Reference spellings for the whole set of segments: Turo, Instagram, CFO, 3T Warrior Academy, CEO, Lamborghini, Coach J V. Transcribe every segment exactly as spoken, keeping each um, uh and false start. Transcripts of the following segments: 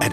At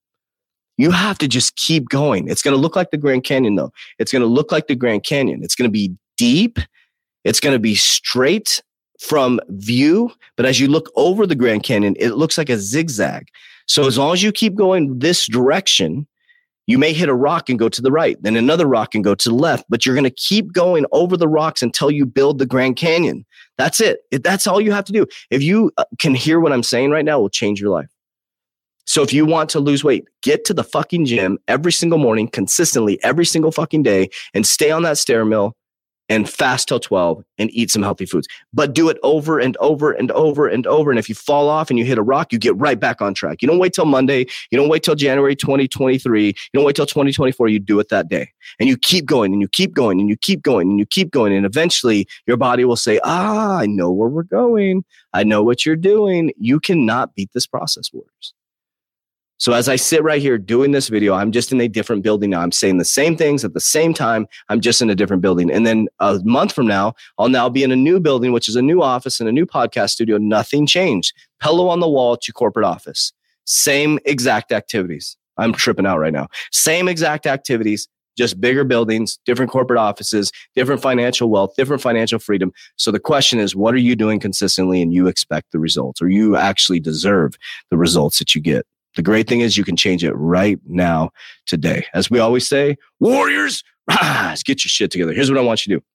You have to just keep going. It's going to look like the Grand Canyon, though. It's going to look like the Grand Canyon. It's going to be deep. It's going to be straight from view. But as you look over the Grand Canyon, it looks like a zigzag. So as long as you keep going this direction, you may hit a rock and go to the right, then another rock and go to the left, but you're going to keep going over the rocks until you build the Grand Canyon. That's it. That's all you have to do. If you can hear what I'm saying right now, it will change your life. So if you want to lose weight, get to the fucking gym every single morning, consistently, every single fucking day, and stay on that stair mill and fast till twelve and eat some healthy foods. But do it over and over and over and over. And if you fall off and you hit a rock, you get right back on track. You don't wait till Monday. You don't wait till January twenty twenty-three. You don't wait till twenty twenty-four. You do it that day. And you keep going and you keep going and you keep going and you keep going. And eventually your body will say, ah, I know where we're going. I know what you're doing. You cannot beat this process, warriors. So as I sit right here doing this video, I'm just in a different building now. I'm saying the same things at the same time. I'm just in a different building. And then a month from now, I'll now be in a new building, which is a new office and a new podcast studio. Nothing changed. Pillow on the wall to corporate office. Same exact activities. I'm tripping out right now. Same exact activities, just bigger buildings, different corporate offices, different financial wealth, different financial freedom. So the question is, what are you doing consistently, and you expect the results, or you actually deserve the results that you get? The great thing is you can change it right now, today. As we always say, warriors, rise, get your shit together. Here's what I want you to do.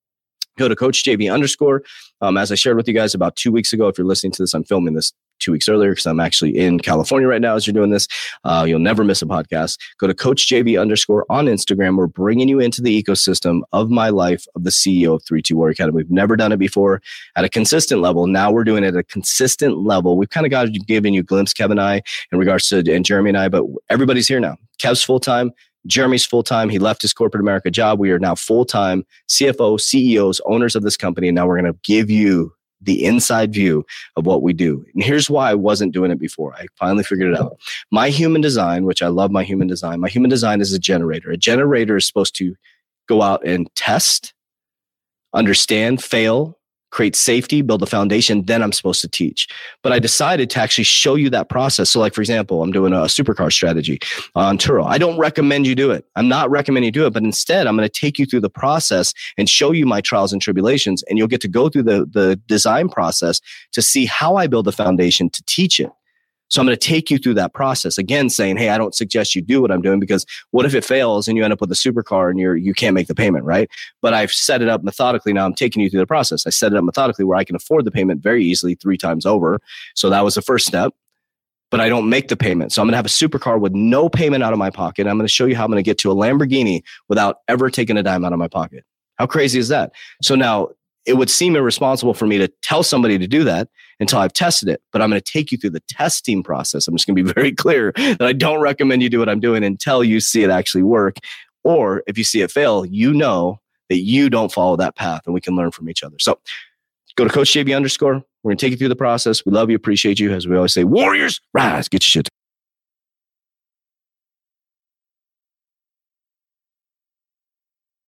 Go to Coach J V underscore. Um, as I shared with you guys about two weeks ago, if you're listening to this, I'm filming this two weeks earlier because I'm actually in California right now as you're doing this. Uh, you'll never miss a podcast. Go to Coach J V underscore on Instagram. We're bringing you into the ecosystem of my life of the C E O of three T Warrior Academy. We've never done it before at a consistent level. Now we're doing it at a consistent level. We've kind of got given you a glimpse, Kev and I, in regards to, and Jeremy and I, but everybody's here now. Kev's full-time. Jeremy's full-time. He left his corporate America job. We are now full-time C F O, C E Os, owners of this company. And now we're going to give you the inside view of what we do. And here's why I wasn't doing it before. I finally figured it out. My human design, which I love my human design, my human design is a generator. A generator is supposed to go out and test, understand, fail, create safety, build a foundation, then I'm supposed to teach. But I decided to actually show you that process. So like, for example, I'm doing a supercar strategy on Turo. I don't recommend you do it. I'm not recommending you do it, but instead I'm going to take you through the process and show you my trials and tribulations. And you'll get to go through the, the design process to see how I build the foundation to teach it. So I'm going to take you through that process again, saying, hey, I don't suggest you do what I'm doing because what if it fails and you end up with a supercar and you're, you can't make the payment, right? But I've set it up methodically. Now I'm taking you through the process. I set it up methodically where I can afford the payment very easily three times over. So that was the first step, but I don't make the payment. So I'm going to have a supercar with no payment out of my pocket. I'm going to show you how I'm going to get to a Lamborghini without ever taking a dime out of my pocket. How crazy is that? So now it would seem irresponsible for me to tell somebody to do that until I've tested it, but I'm going to take you through the testing process. I'm just going to be very clear that I don't recommend you do what I'm doing until you see it actually work. Or if you see it fail, you know that you don't follow that path and we can learn from each other. So go to Coach J V underscore. We're going to take you through the process. We love you. Appreciate you. As we always say, warriors, rise, get your shit together.